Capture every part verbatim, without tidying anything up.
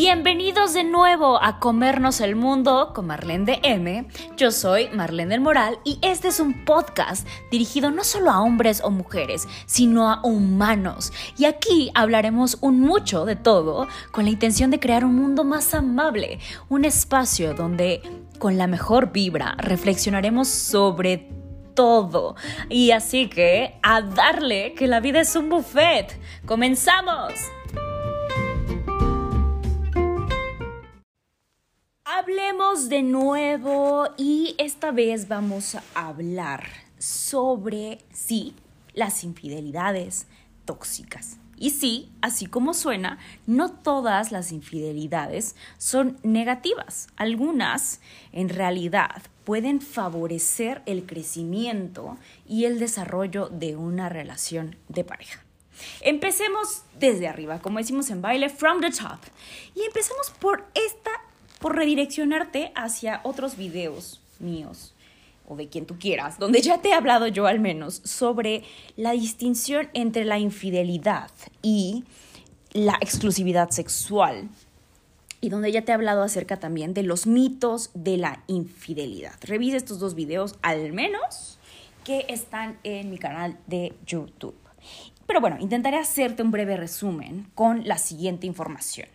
Bienvenidos de nuevo a Comernos el Mundo con Marlene de M. Yo soy Marlene del Moral y este es un podcast dirigido no solo a hombres o mujeres, sino a humanos. Y aquí hablaremos un mucho de todo con la intención de crear un mundo más amable, un espacio donde con la mejor vibra reflexionaremos sobre todo. Todo. Y así que, a darle, que la vida es un buffet. ¡Comenzamos! Hablemos de nuevo y esta vez vamos a hablar sobre, sí, las infidelidades tóxicas. Y sí, así como suena, no todas las infidelidades son negativas. Algunas, en realidad, pueden favorecer el crecimiento y el desarrollo de una relación de pareja. Empecemos desde arriba, como decimos en baile, from the top. Y empezamos por esta, por redireccionarte hacia otros videos míos, o de quien tú quieras, donde ya te he hablado yo al menos sobre la distinción entre la infidelidad y la exclusividad sexual y donde ya te he hablado acerca también de los mitos de la infidelidad. Revisa estos dos videos al menos que están en mi canal de YouTube. Pero bueno, intentaré hacerte un breve resumen con la siguiente información.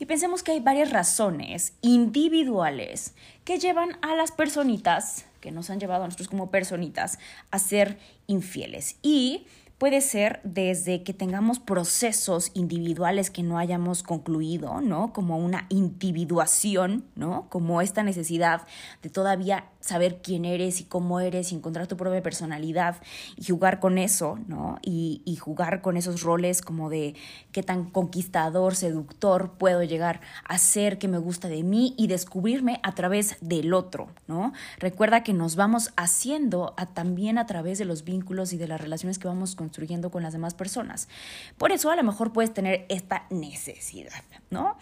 Y pensemos que hay varias razones individuales que llevan a las personitas, que nos han llevado a nosotros como personitas, a ser infieles. Y puede ser desde que tengamos procesos individuales que no hayamos concluido, ¿no? Como una individuación, ¿no? Como esta necesidad de todavía saber quién eres y cómo eres y encontrar tu propia personalidad y jugar con eso, ¿no? Y, y jugar con esos roles como de qué tan conquistador, seductor puedo llegar a ser, qué me gusta de mí y descubrirme a través del otro, ¿no? Recuerda que nos vamos haciendo a, también a través de los vínculos y de las relaciones que vamos construyendo construyendo con las demás personas. Por eso a lo mejor puedes tener esta necesidad, ¿no?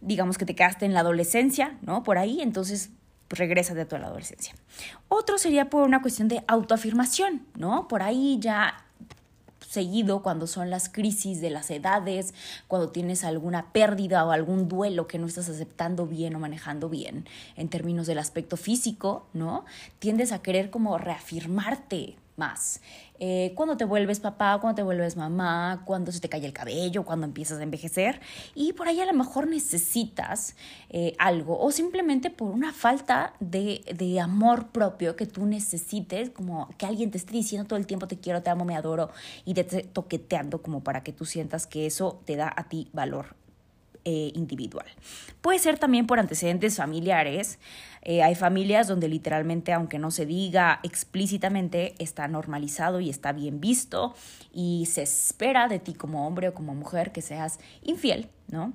Digamos que te quedaste en la adolescencia, ¿no? Por ahí, entonces regrésate a tu adolescencia. Otro sería por una cuestión de autoafirmación, ¿no? Por ahí ya seguido cuando son las crisis de las edades, cuando tienes alguna pérdida o algún duelo que no estás aceptando bien o manejando bien en términos del aspecto físico, ¿no? Tiendes a querer como reafirmarte más. Eh, cuando te vuelves papá, cuando te vuelves mamá, cuando se te cae el cabello, cuando empiezas a envejecer y por ahí a lo mejor necesitas eh, algo o simplemente por una falta de, de amor propio que tú necesites, como que alguien te esté diciendo todo el tiempo te quiero, te amo, me adoro y te esté toqueteando como para que tú sientas que eso te da a ti valor Eh, individual. Puede ser también por antecedentes familiares. Eh, hay familias donde literalmente, aunque no se diga explícitamente, está normalizado y está bien visto y se espera de ti como hombre o como mujer que seas infiel, ¿no?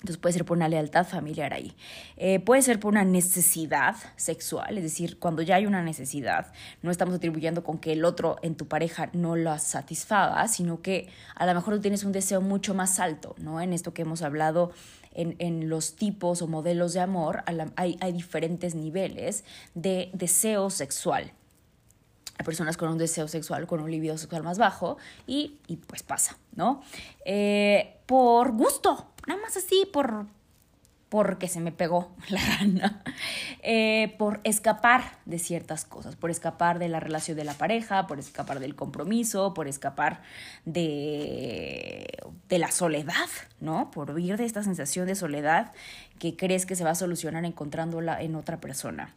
Entonces puede ser por una lealtad familiar ahí. Eh, puede ser por una necesidad sexual, es decir, cuando ya hay una necesidad, no estamos atribuyendo con que el otro en tu pareja no lo satisfaga, sino que a lo mejor tú tienes un deseo mucho más alto, ¿no? En esto que hemos hablado en, en los tipos o modelos de amor, hay, hay diferentes niveles de deseo sexual. Hay personas con un deseo sexual, con un libido sexual más bajo y, y pues pasa, ¿no? Eh, por gusto. Nada más así por porque se me pegó la gana, eh, por escapar de ciertas cosas, por escapar de la relación de la pareja, por escapar del compromiso, por escapar de, de la soledad, ¿no? Por huir de esta sensación de soledad que crees que se va a solucionar encontrándola en otra persona.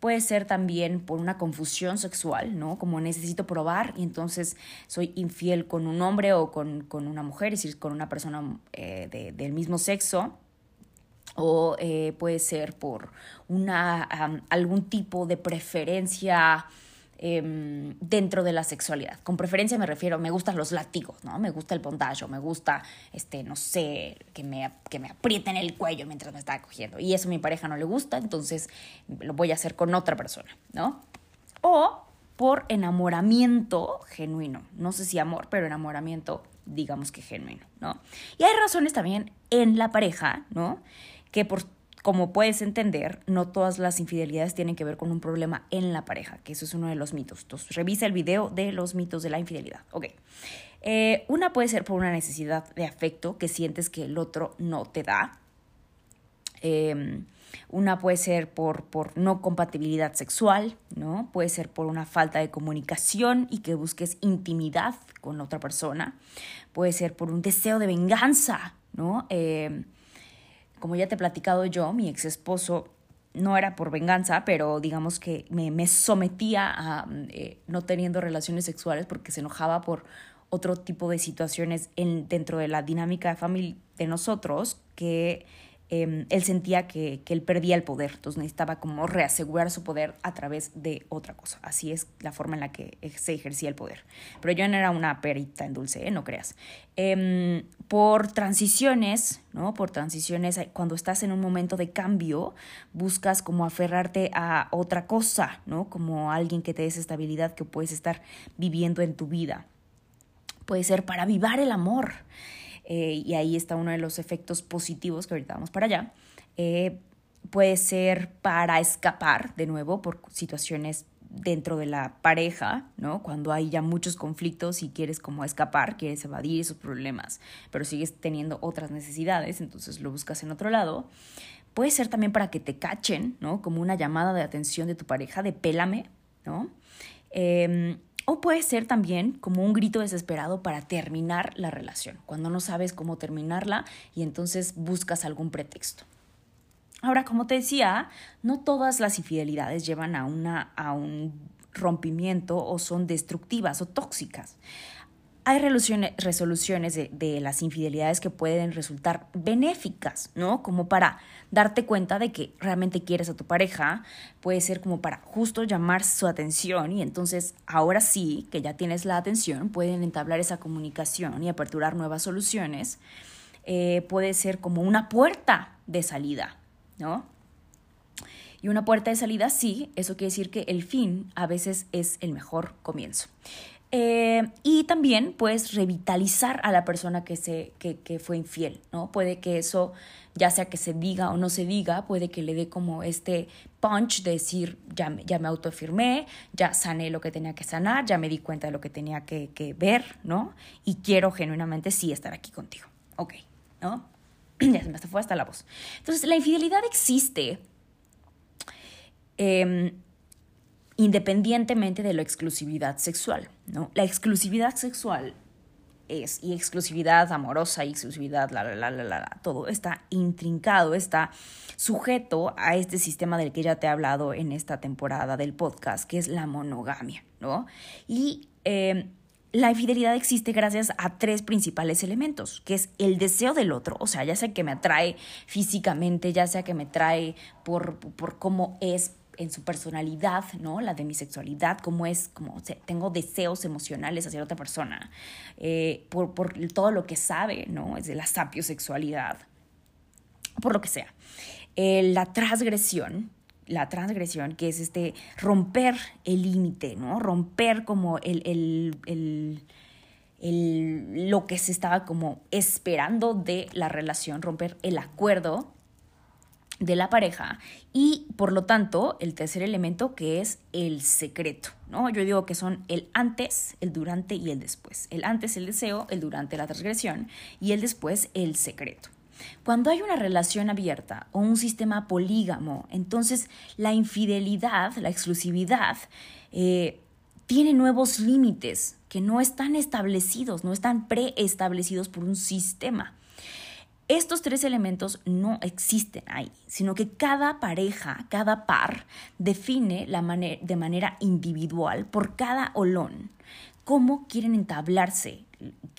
Puede ser también por una confusión sexual, ¿no? Como necesito probar y entonces soy infiel con un hombre o con, con una mujer, es decir, con una persona eh, de, del mismo sexo. O eh, puede ser por una, um, algún tipo de preferencia eh, dentro de la sexualidad. Con preferencia me refiero, me gustan los látigos, ¿no? Me gusta el bondage, me gusta, este, no sé, que me, que me aprieten el cuello mientras me está cogiendo. Y eso a mi pareja no le gusta, entonces lo voy a hacer con otra persona, ¿no? O por enamoramiento genuino. No sé si amor, pero enamoramiento, digamos que genuino, ¿no? Y hay razones también en la pareja, ¿no? Que por, como puedes entender, no todas las infidelidades tienen que ver con un problema en la pareja, que eso es uno de los mitos. Entonces, revisa el video de los mitos de la infidelidad. Ok. Eh, una puede ser por una necesidad de afecto que sientes que el otro no te da, Eh, una puede ser por, por no compatibilidad sexual, ¿no? Puede ser por una falta de comunicación y que busques intimidad con la otra persona. Puede ser por un deseo de venganza, ¿no? Eh, como ya te he platicado yo, mi ex esposo no era por venganza, pero digamos que me, me sometía a eh, no teniendo relaciones sexuales porque se enojaba por otro tipo de situaciones en, dentro de la dinámica de familia de nosotros que... Eh, él sentía que, que él perdía el poder, entonces necesitaba como reasegurar su poder a través de otra cosa. Así es la forma en la que se ejercía el poder. Pero yo no era una perita en dulce, ¿eh? No creas. Eh, por transiciones, ¿no? Por transiciones, cuando estás en un momento de cambio, buscas como aferrarte a otra cosa, ¿no? Como alguien que te dé esa estabilidad que puedes estar viviendo en tu vida. Puede ser para avivar el amor. Eh, y ahí está uno de los efectos positivos que ahorita vamos para allá, eh, puede ser para escapar de nuevo por situaciones dentro de la pareja, ¿no? Cuando hay ya muchos conflictos y quieres como escapar, quieres evadir esos problemas, pero sigues teniendo otras necesidades, entonces lo buscas en otro lado. Puede ser también para que te cachen, ¿no? Como una llamada de atención de tu pareja, de pélame, ¿no? Eh, O puede ser también como un grito desesperado para terminar la relación, cuando no sabes cómo terminarla y entonces buscas algún pretexto. Ahora, como te decía, no todas las infidelidades llevan a, una, a un rompimiento o son destructivas o tóxicas. Hay resoluciones de, de las infidelidades que pueden resultar benéficas, ¿no? Como para darte cuenta de que realmente quieres a tu pareja. Puede ser como para justo llamar su atención y entonces ahora sí que ya tienes la atención, pueden entablar esa comunicación y aperturar nuevas soluciones. Eh, puede ser como una puerta de salida, ¿no? Y una puerta de salida, sí, eso quiere decir que el fin a veces es el mejor comienzo. Eh, y también puedes revitalizar a la persona que, se, que, que fue infiel, ¿no? Puede que eso, ya sea que se diga o no se diga, puede que le dé como este punch de decir, ya, ya me autoafirmé, ya sané lo que tenía que sanar, ya me di cuenta de lo que tenía que, que ver, ¿no? Y quiero genuinamente sí estar aquí contigo. Ok, ¿no? Ya se me fue hasta la voz. Entonces, la infidelidad existe. Eh, independientemente de la exclusividad sexual, ¿no? La exclusividad sexual es, y exclusividad amorosa, y exclusividad, la, la, la, la, la, todo está intrincado, está sujeto a este sistema del que ya te he hablado en esta temporada del podcast, que es la monogamia, ¿no? Y eh, la infidelidad existe gracias a tres principales elementos, que es el deseo del otro, o sea, ya sea que me atrae físicamente, ya sea que me atrae por, por cómo es, en su personalidad, ¿no? La de mi sexualidad, cómo es, como, o sea, tengo deseos emocionales hacia otra persona, eh, por, por todo lo que sabe, ¿no? Es de la sapiosexualidad, por lo que sea. Eh, la transgresión, la transgresión que es este romper el límite, ¿no? Romper como el, el, el, el, lo que se estaba como esperando de la relación, romper el acuerdo de la pareja y, por lo tanto, el tercer elemento que es el secreto, ¿no? Yo digo que son el antes, el durante y el después. El antes, el deseo, el durante, la transgresión y el después, el secreto. Cuando hay una relación abierta o un sistema polígamo, entonces la infidelidad, la exclusividad, eh, tiene nuevos límites que no están establecidos, no están preestablecidos por un sistema. Estos tres elementos no existen ahí, sino que cada pareja, cada par, define la manera, de manera individual por cada olón cómo quieren entablarse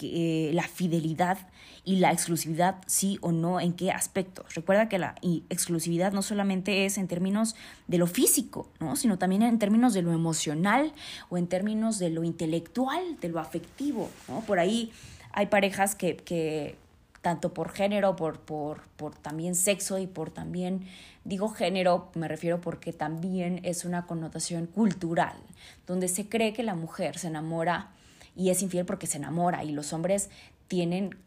eh, la fidelidad y la exclusividad, sí o no, en qué aspectos. Recuerda que la exclusividad no solamente es en términos de lo físico, ¿no? Sino también en términos de lo emocional o en términos de lo intelectual, de lo afectivo, ¿no? Por ahí hay parejas que... que tanto por género, por, por, por también sexo y por también, digo género, me refiero porque también es una connotación cultural, donde se cree que la mujer se enamora y es infiel porque se enamora y los hombres tienen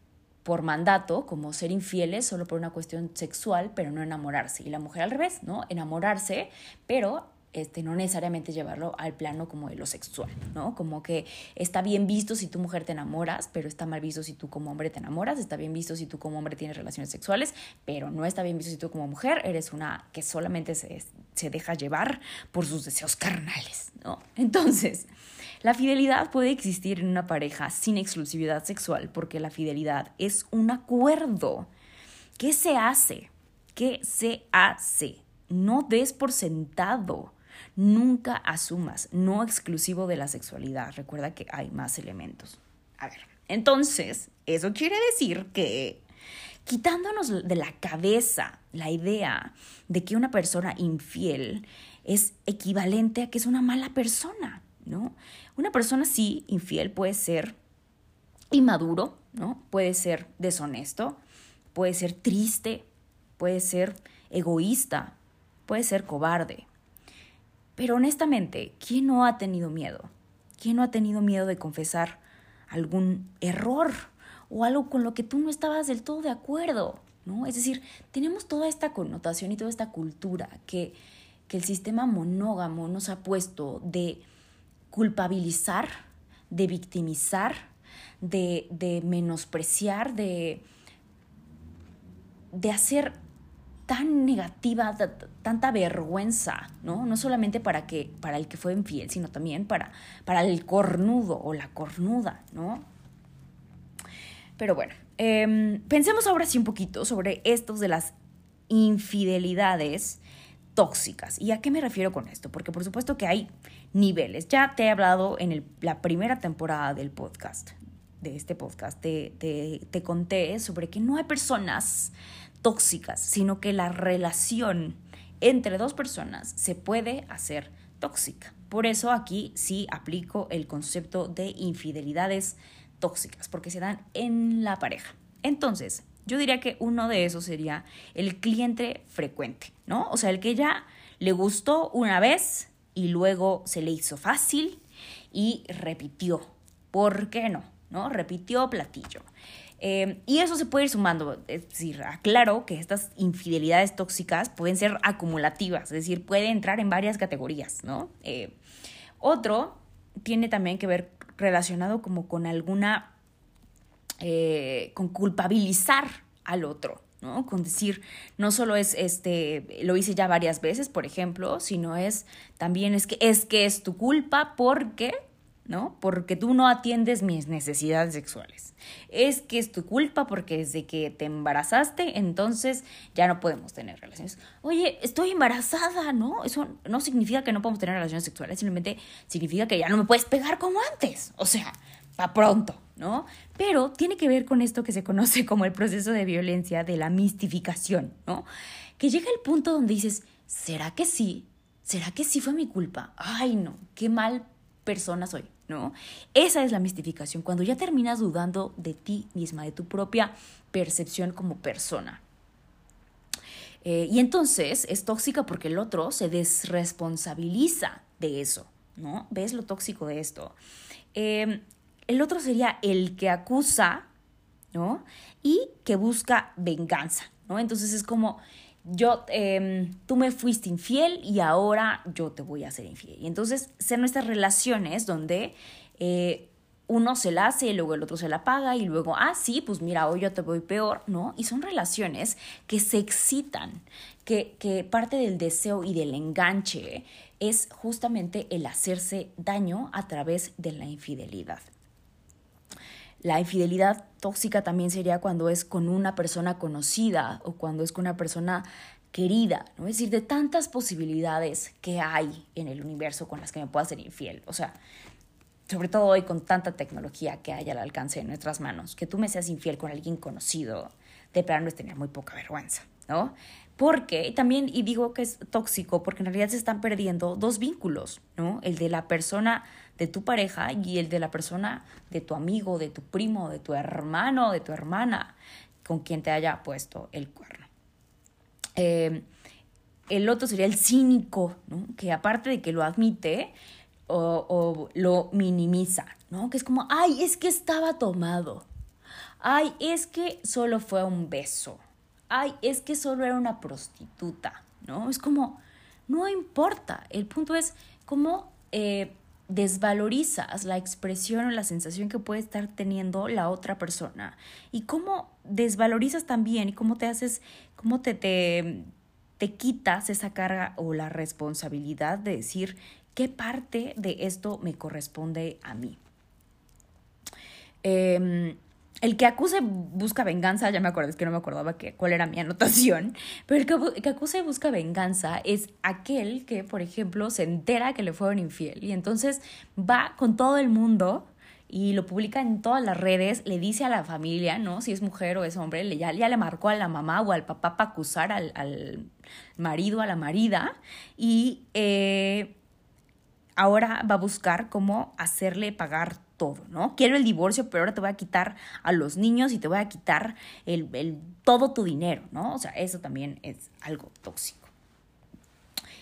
por mandato como ser infieles solo por una cuestión sexual, pero no enamorarse. Y la mujer al revés, ¿no? Enamorarse, pero este, no necesariamente llevarlo al plano como de lo sexual, ¿no? Como que está bien visto si tu mujer te enamoras, pero está mal visto si tú como hombre te enamoras, está bien visto si tú como hombre tienes relaciones sexuales, pero no está bien visto si tú como mujer eres una que solamente se, se deja llevar por sus deseos carnales, ¿no? Entonces, la fidelidad puede existir en una pareja sin exclusividad sexual, porque la fidelidad es un acuerdo. ¿Qué se hace? ¿Qué se hace? No des por sentado. Nunca asumas. No exclusivo de la sexualidad. Recuerda que hay más elementos. A ver, entonces, eso quiere decir que quitándonos de la cabeza la idea de que una persona infiel es equivalente a que es una mala persona, ¿no? Una persona, sí, infiel puede ser inmaduro, ¿no? Puede ser deshonesto, puede ser triste, puede ser egoísta, puede ser cobarde. Pero honestamente, ¿quién no ha tenido miedo? ¿Quién no ha tenido miedo de confesar algún error o algo con lo que tú no estabas del todo de acuerdo, ¿no? Es decir, tenemos toda esta connotación y toda esta cultura que, que el sistema monógamo nos ha puesto de culpabilizar, de victimizar, de, de menospreciar, de, de hacer tan negativa, tanta vergüenza, ¿no? No solamente para, que, para el que fue infiel, sino también para, para el cornudo o la cornuda, ¿no? Pero bueno, eh, pensemos ahora sí un poquito sobre estos de las infidelidades tóxicas. ¿Y a qué me refiero con esto? Porque por supuesto que hay niveles. Ya te he hablado en el, la primera temporada del podcast, de este podcast, te, te, te conté sobre que no hay personas tóxicas, sino que la relación entre dos personas se puede hacer tóxica. Por eso aquí sí aplico el concepto de infidelidades tóxicas, porque se dan en la pareja. Entonces, yo diría que uno de esos sería el cliente frecuente, ¿no? O sea, el que ya le gustó una vez y luego se le hizo fácil y repitió. ¿Por qué no? ¿No? Repitió platillo. Eh, y eso se puede ir sumando. Es decir, aclaro que estas infidelidades tóxicas pueden ser acumulativas, es decir, puede entrar en varias categorías, ¿no? Eh, otro tiene también que ver relacionado como con alguna... Eh, con culpabilizar al otro, ¿no? Con decir, no solo es, este, lo hice ya varias veces, por ejemplo, sino es también es que es, que es tu culpa porque... ¿no? Porque tú no atiendes mis necesidades sexuales. Es que es tu culpa porque desde que te embarazaste, entonces ya no podemos tener relaciones. Oye, estoy embarazada, ¿no? Eso no significa que no podemos tener relaciones sexuales, simplemente significa que ya no me puedes pegar como antes. O sea, pa' pronto, ¿no? Pero tiene que ver con esto que se conoce como el proceso de violencia de la mistificación, ¿no? Que llega el punto donde dices, ¿será que sí? ¿Será que sí fue mi culpa? Ay, no, qué mal persona soy, ¿no? Esa es la mistificación, cuando ya terminas dudando de ti misma, de tu propia percepción como persona. Eh, y entonces es tóxica porque el otro se desresponsabiliza de eso, ¿no? ¿Ves lo tóxico de esto? Eh, el otro sería el que acusa, ¿no? Y que busca venganza, ¿no? Entonces es como... Yo, eh, tú me fuiste infiel y ahora yo te voy a hacer infiel. Y entonces, son estas relaciones donde eh, uno se la hace y luego el otro se la paga y luego, ah, sí, pues mira, hoy yo te voy peor, ¿no? Y son relaciones que se excitan, que, que parte del deseo y del enganche es justamente el hacerse daño a través de la infidelidad. La infidelidad tóxica también sería cuando es con una persona conocida o cuando es con una persona querida, ¿no? Es decir, de tantas posibilidades que hay en el universo con las que me pueda ser infiel. O sea, sobre todo hoy con tanta tecnología que hay al alcance de nuestras manos, que tú me seas infiel con alguien conocido, de plano es tener muy poca vergüenza, ¿no? Porque también, y digo que es tóxico, porque en realidad se están perdiendo dos vínculos, ¿no? El de la persona de tu pareja y el de la persona de tu amigo, de tu primo, de tu hermano, de tu hermana, con quien te haya puesto el cuerno. Eh, el otro sería el cínico, ¿no? Que aparte de que lo admite o, o lo minimiza, ¿no? Que es como, ay, es que estaba tomado. Ay, es que solo fue un beso. Ay, es que solo era una prostituta, ¿no? Es como, No importa. El punto es cómo eh, desvalorizas la expresión o la sensación que puede estar teniendo la otra persona. Y cómo desvalorizas también y cómo te haces, cómo te, te, te quitas esa carga o la responsabilidad de decir qué parte de esto me corresponde a mí. Eh, el que acuse busca venganza, ya me acordé, es que no me acordaba que, cuál era mi anotación, pero el que, el que acuse y busca venganza es aquel que, por ejemplo, se entera que le fueron infiel y entonces va con todo el mundo y lo publica en todas las redes, le dice a la familia, ¿no? Si es mujer o es hombre, le, ya, ya le marcó a la mamá o al papá para acusar al, al marido, a la marida, y eh, ahora va a buscar cómo hacerle pagar todo, ¿no? Quiero el divorcio, pero ahora te voy a quitar a los niños y te voy a quitar el, el, todo tu dinero, ¿no? O sea, eso también es algo tóxico.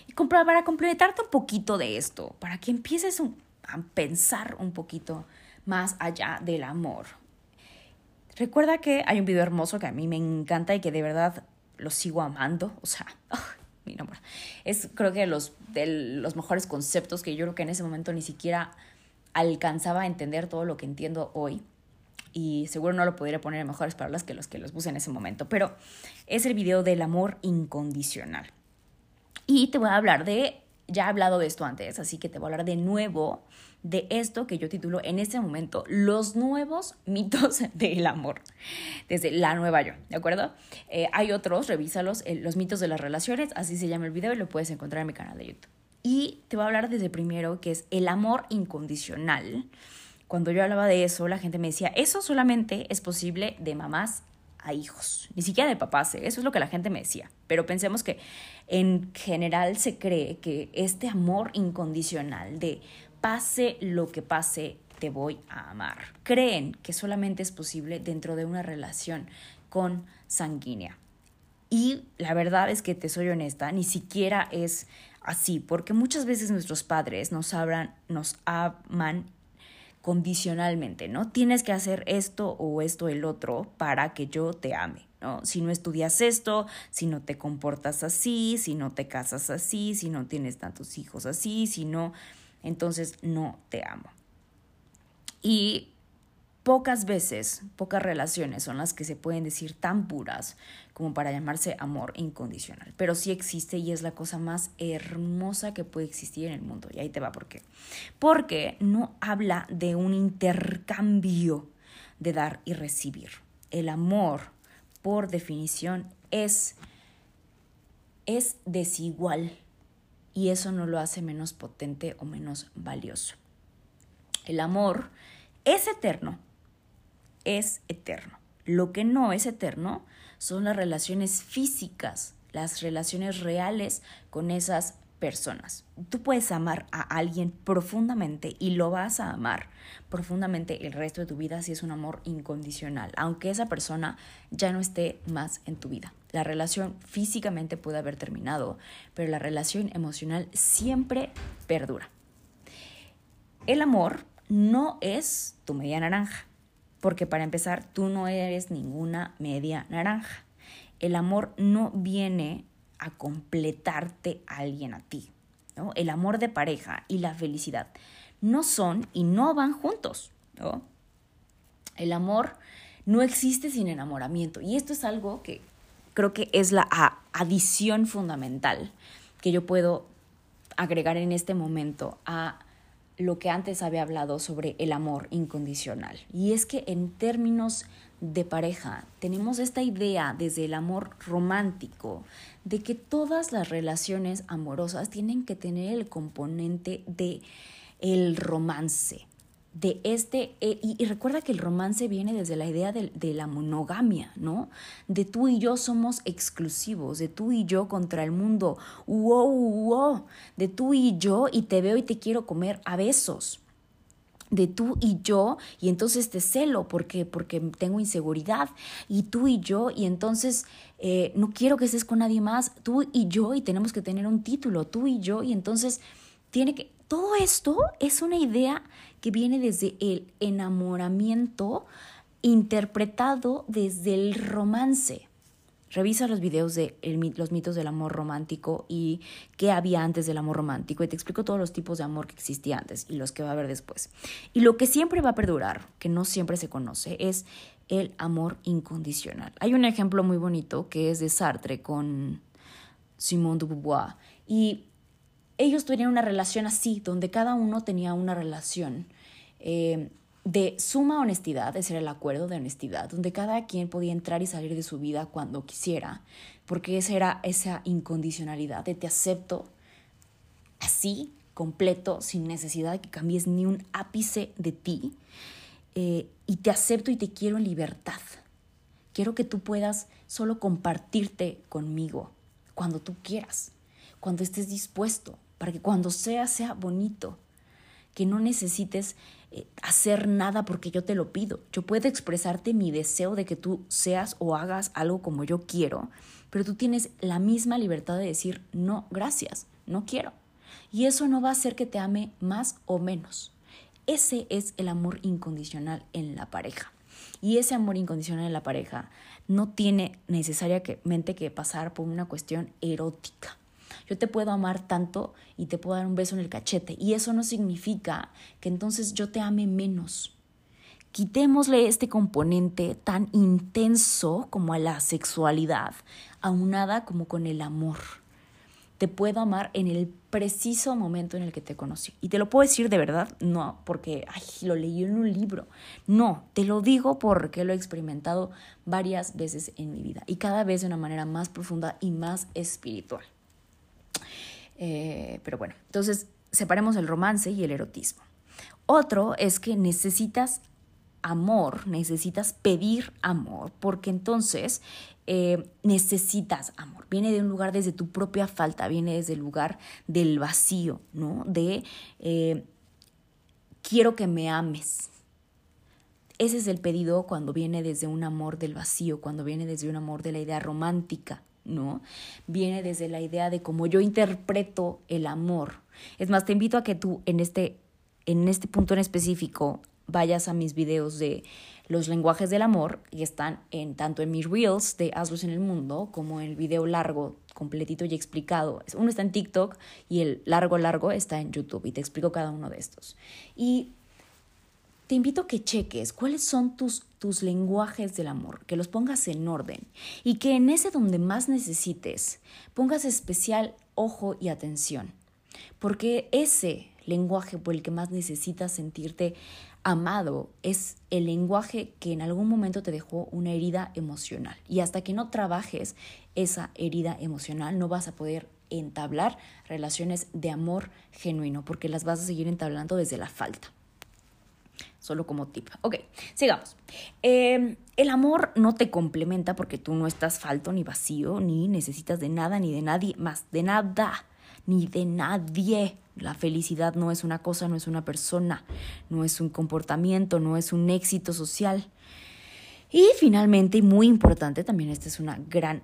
Y para complementarte un poquito de esto, para que empieces un, a pensar un poquito más allá del amor, recuerda que hay un video hermoso que a mí me encanta y que de verdad lo sigo amando, o sea... Oh. Es creo que los, de los mejores conceptos que yo creo que en ese momento ni siquiera alcanzaba a entender todo lo que entiendo hoy. Y seguro no lo pudiera poner en mejores palabras que los que los puse en ese momento. Pero es el video del amor incondicional. Y te voy a hablar de... Ya he hablado de esto antes, así que te voy a hablar de nuevo de esto que yo titulo en este momento los nuevos mitos del amor, desde la nueva yo, ¿de acuerdo? Eh, hay otros, revísalos, eh, los mitos de las relaciones, así se llama el video y lo puedes encontrar en mi canal de YouTube. Y te voy a hablar desde primero, que es el amor incondicional. Cuando yo hablaba de eso, la gente me decía, eso solamente es posible de mamás a hijos, ni siquiera de papás, ¿eh? Eso es lo que la gente me decía, pero pensemos que en general se cree que este amor incondicional de pase lo que pase, te voy a amar, creen que solamente es posible dentro de una relación consanguínea y la verdad es que te soy honesta, ni siquiera es así, porque muchas veces nuestros padres nos hablan, nos aman condicionalmente, ¿no? Tienes que hacer esto o esto el otro para que yo te ame, ¿no? Si no estudias esto, si no te comportas así, si no te casas así, si no tienes tantos hijos así, si no, entonces no te amo. Y pocas veces, pocas relaciones son las que se pueden decir tan puras como para llamarse amor incondicional. Pero sí existe y es la cosa más hermosa que puede existir en el mundo. Y ahí te va por qué. Porque no habla de un intercambio de dar y recibir. El amor, por definición, es, es desigual. Y eso no lo hace menos potente o menos valioso. El amor es eterno. Es eterno. Lo que no es eterno son las relaciones físicas, las relaciones reales con esas personas. Tú puedes amar a alguien profundamente y lo vas a amar profundamente el resto de tu vida si es un amor incondicional, aunque esa persona ya no esté más en tu vida. La relación físicamente puede haber terminado, pero la relación emocional siempre perdura. El amor no es tu media naranja. Porque para empezar, tú no eres ninguna media naranja. El amor no viene a completarte a alguien a ti, ¿no? El amor de pareja y la felicidad no son y no van juntos, ¿no? El amor no existe sin enamoramiento. Y esto es algo que creo que es la adición fundamental que yo puedo agregar en este momento a lo que antes había hablado sobre el amor incondicional. Y es que en términos de pareja tenemos esta idea desde el amor romántico de que todas las relaciones amorosas tienen que tener el componente de el romance. De este, y, y recuerda que el romance viene desde la idea de, de la monogamia, ¿no? De tú y yo somos exclusivos, de tú y yo contra el mundo, wow, wow, de tú y yo y te veo y te quiero comer a besos, de tú y yo y entonces te celo porque, porque tengo inseguridad, y tú y yo y entonces eh, no quiero que estés con nadie más, tú y yo y tenemos que tener un título, tú y yo y entonces tiene que... Todo esto es una idea que viene desde el enamoramiento interpretado desde el romance. Revisa los videos de el, los mitos del amor romántico y qué había antes del amor romántico. Y te explico todos los tipos de amor que existía antes y los que va a haber después. Y lo que siempre va a perdurar, que no siempre se conoce, es el amor incondicional. Hay un ejemplo muy bonito que es de Sartre con Simone de Beauvoir. Y ellos tenían una relación así, donde cada uno tenía una relación eh, de suma honestidad, ese era el acuerdo de honestidad, donde cada quien podía entrar y salir de su vida cuando quisiera, porque esa era esa incondicionalidad de te acepto así, completo, sin necesidad de que cambies ni un ápice de ti, eh, y te acepto y te quiero en libertad. Quiero que tú puedas solo compartirte conmigo cuando tú quieras, cuando estés dispuesto, para que cuando sea, sea bonito, que no necesites eh, hacer nada porque yo te lo pido. Yo puedo expresarte mi deseo de que tú seas o hagas algo como yo quiero, pero tú tienes la misma libertad de decir, no, gracias, no quiero. Y eso no va a hacer que te ame más o menos. Ese es el amor incondicional en la pareja. Y ese amor incondicional en la pareja no tiene necesariamente que pasar por una cuestión erótica. Yo te puedo amar tanto y te puedo dar un beso en el cachete. Y eso no significa que entonces yo te ame menos. Quitémosle este componente tan intenso como a la sexualidad, aunada como con el amor. Te puedo amar en el preciso momento en el que te conocí. Y te lo puedo decir de verdad, no porque ay, lo leí en un libro. No, te lo digo porque lo he experimentado varias veces en mi vida. Y cada vez de una manera más profunda y más espiritual. Eh, pero bueno, entonces separemos el romance y el erotismo. Otro es que necesitas amor, necesitas pedir amor, porque entonces eh, necesitas amor. Viene de un lugar desde tu propia falta, viene desde el lugar del vacío, ¿no? De eh, quiero que me ames. Ese es el pedido cuando viene desde un amor del vacío, cuando viene desde un amor de la idea romántica. ¿No? Viene desde la idea de cómo yo interpreto el amor. Es más, te invito a que tú en este, en este punto en específico vayas a mis videos de los lenguajes del amor que están en, tanto en mis Reels de Hazlos en el Mundo como en el video largo, completito y explicado. Uno está en TikTok y el largo largo está en YouTube y te explico cada uno de estos. Y te invito a que cheques cuáles son tus, tus lenguajes del amor, que los pongas en orden y que en ese donde más necesites pongas especial ojo y atención, porque ese lenguaje por el que más necesitas sentirte amado es el lenguaje que en algún momento te dejó una herida emocional y hasta que no trabajes esa herida emocional no vas a poder entablar relaciones de amor genuino porque las vas a seguir entablando desde la falta. Solo como tip. Ok, sigamos. Eh, el amor no te complementa porque tú no estás falto ni vacío, ni necesitas de nada, ni de nadie más. De nada, ni de nadie. La felicidad no es una cosa, no es una persona, no es un comportamiento, no es un éxito social. Y finalmente, y muy importante, también esta es una gran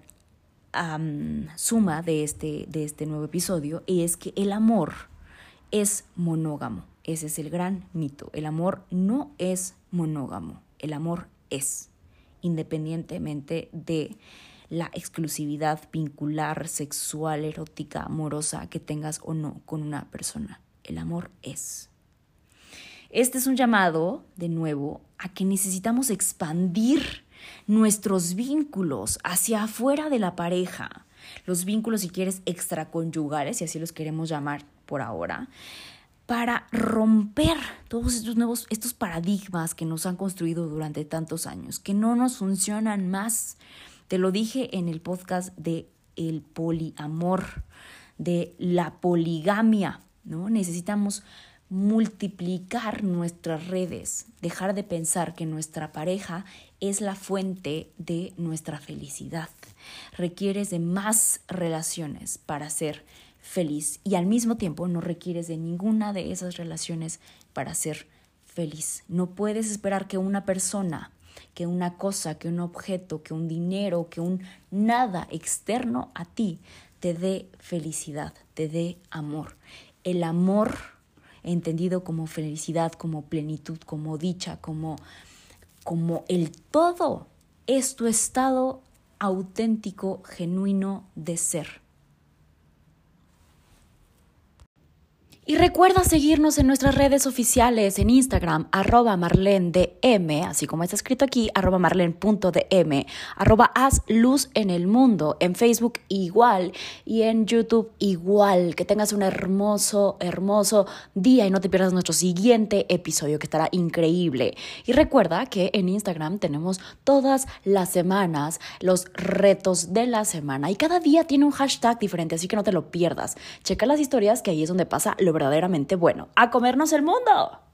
um, suma de este, de este nuevo episodio, y es que el amor es monógamo. Ese es el gran mito. El amor no es monógamo. El amor es, independientemente de la exclusividad vincular, sexual, erótica, amorosa que tengas o no con una persona. El amor es. Este es un llamado, de nuevo, a que necesitamos expandir nuestros vínculos hacia afuera de la pareja. Los vínculos, si quieres, extraconyugales, y así los queremos llamar por ahora, para romper todos estos nuevos, estos paradigmas que nos han construido durante tantos años, que no nos funcionan más. Te lo dije en el podcast de el poliamor, de la poligamia, ¿no? Necesitamos multiplicar nuestras redes, dejar de pensar que nuestra pareja es la fuente de nuestra felicidad. Requieres de más relaciones para ser feliz y al mismo tiempo no requieres de ninguna de esas relaciones para ser feliz. No puedes esperar que una persona, que una cosa, que un objeto, que un dinero, que un nada externo a ti te dé felicidad, te dé amor. El amor entendido como felicidad, como plenitud, como dicha, como, como el todo es tu estado auténtico, genuino de ser. Y recuerda seguirnos en nuestras redes oficiales, en Instagram, arroba marlendm, así como está escrito aquí, arroba marlen punto dm, arroba haz luz en el mundo, en Facebook igual y en YouTube igual. Que tengas un hermoso, hermoso día y no te pierdas nuestro siguiente episodio que estará increíble. Y recuerda que en Instagram tenemos todas las semanas los retos de la semana y cada día tiene un hashtag diferente, así que no te lo pierdas. Checa las historias que ahí es donde pasa lo verdaderamente bueno. ¡A comernos el mundo!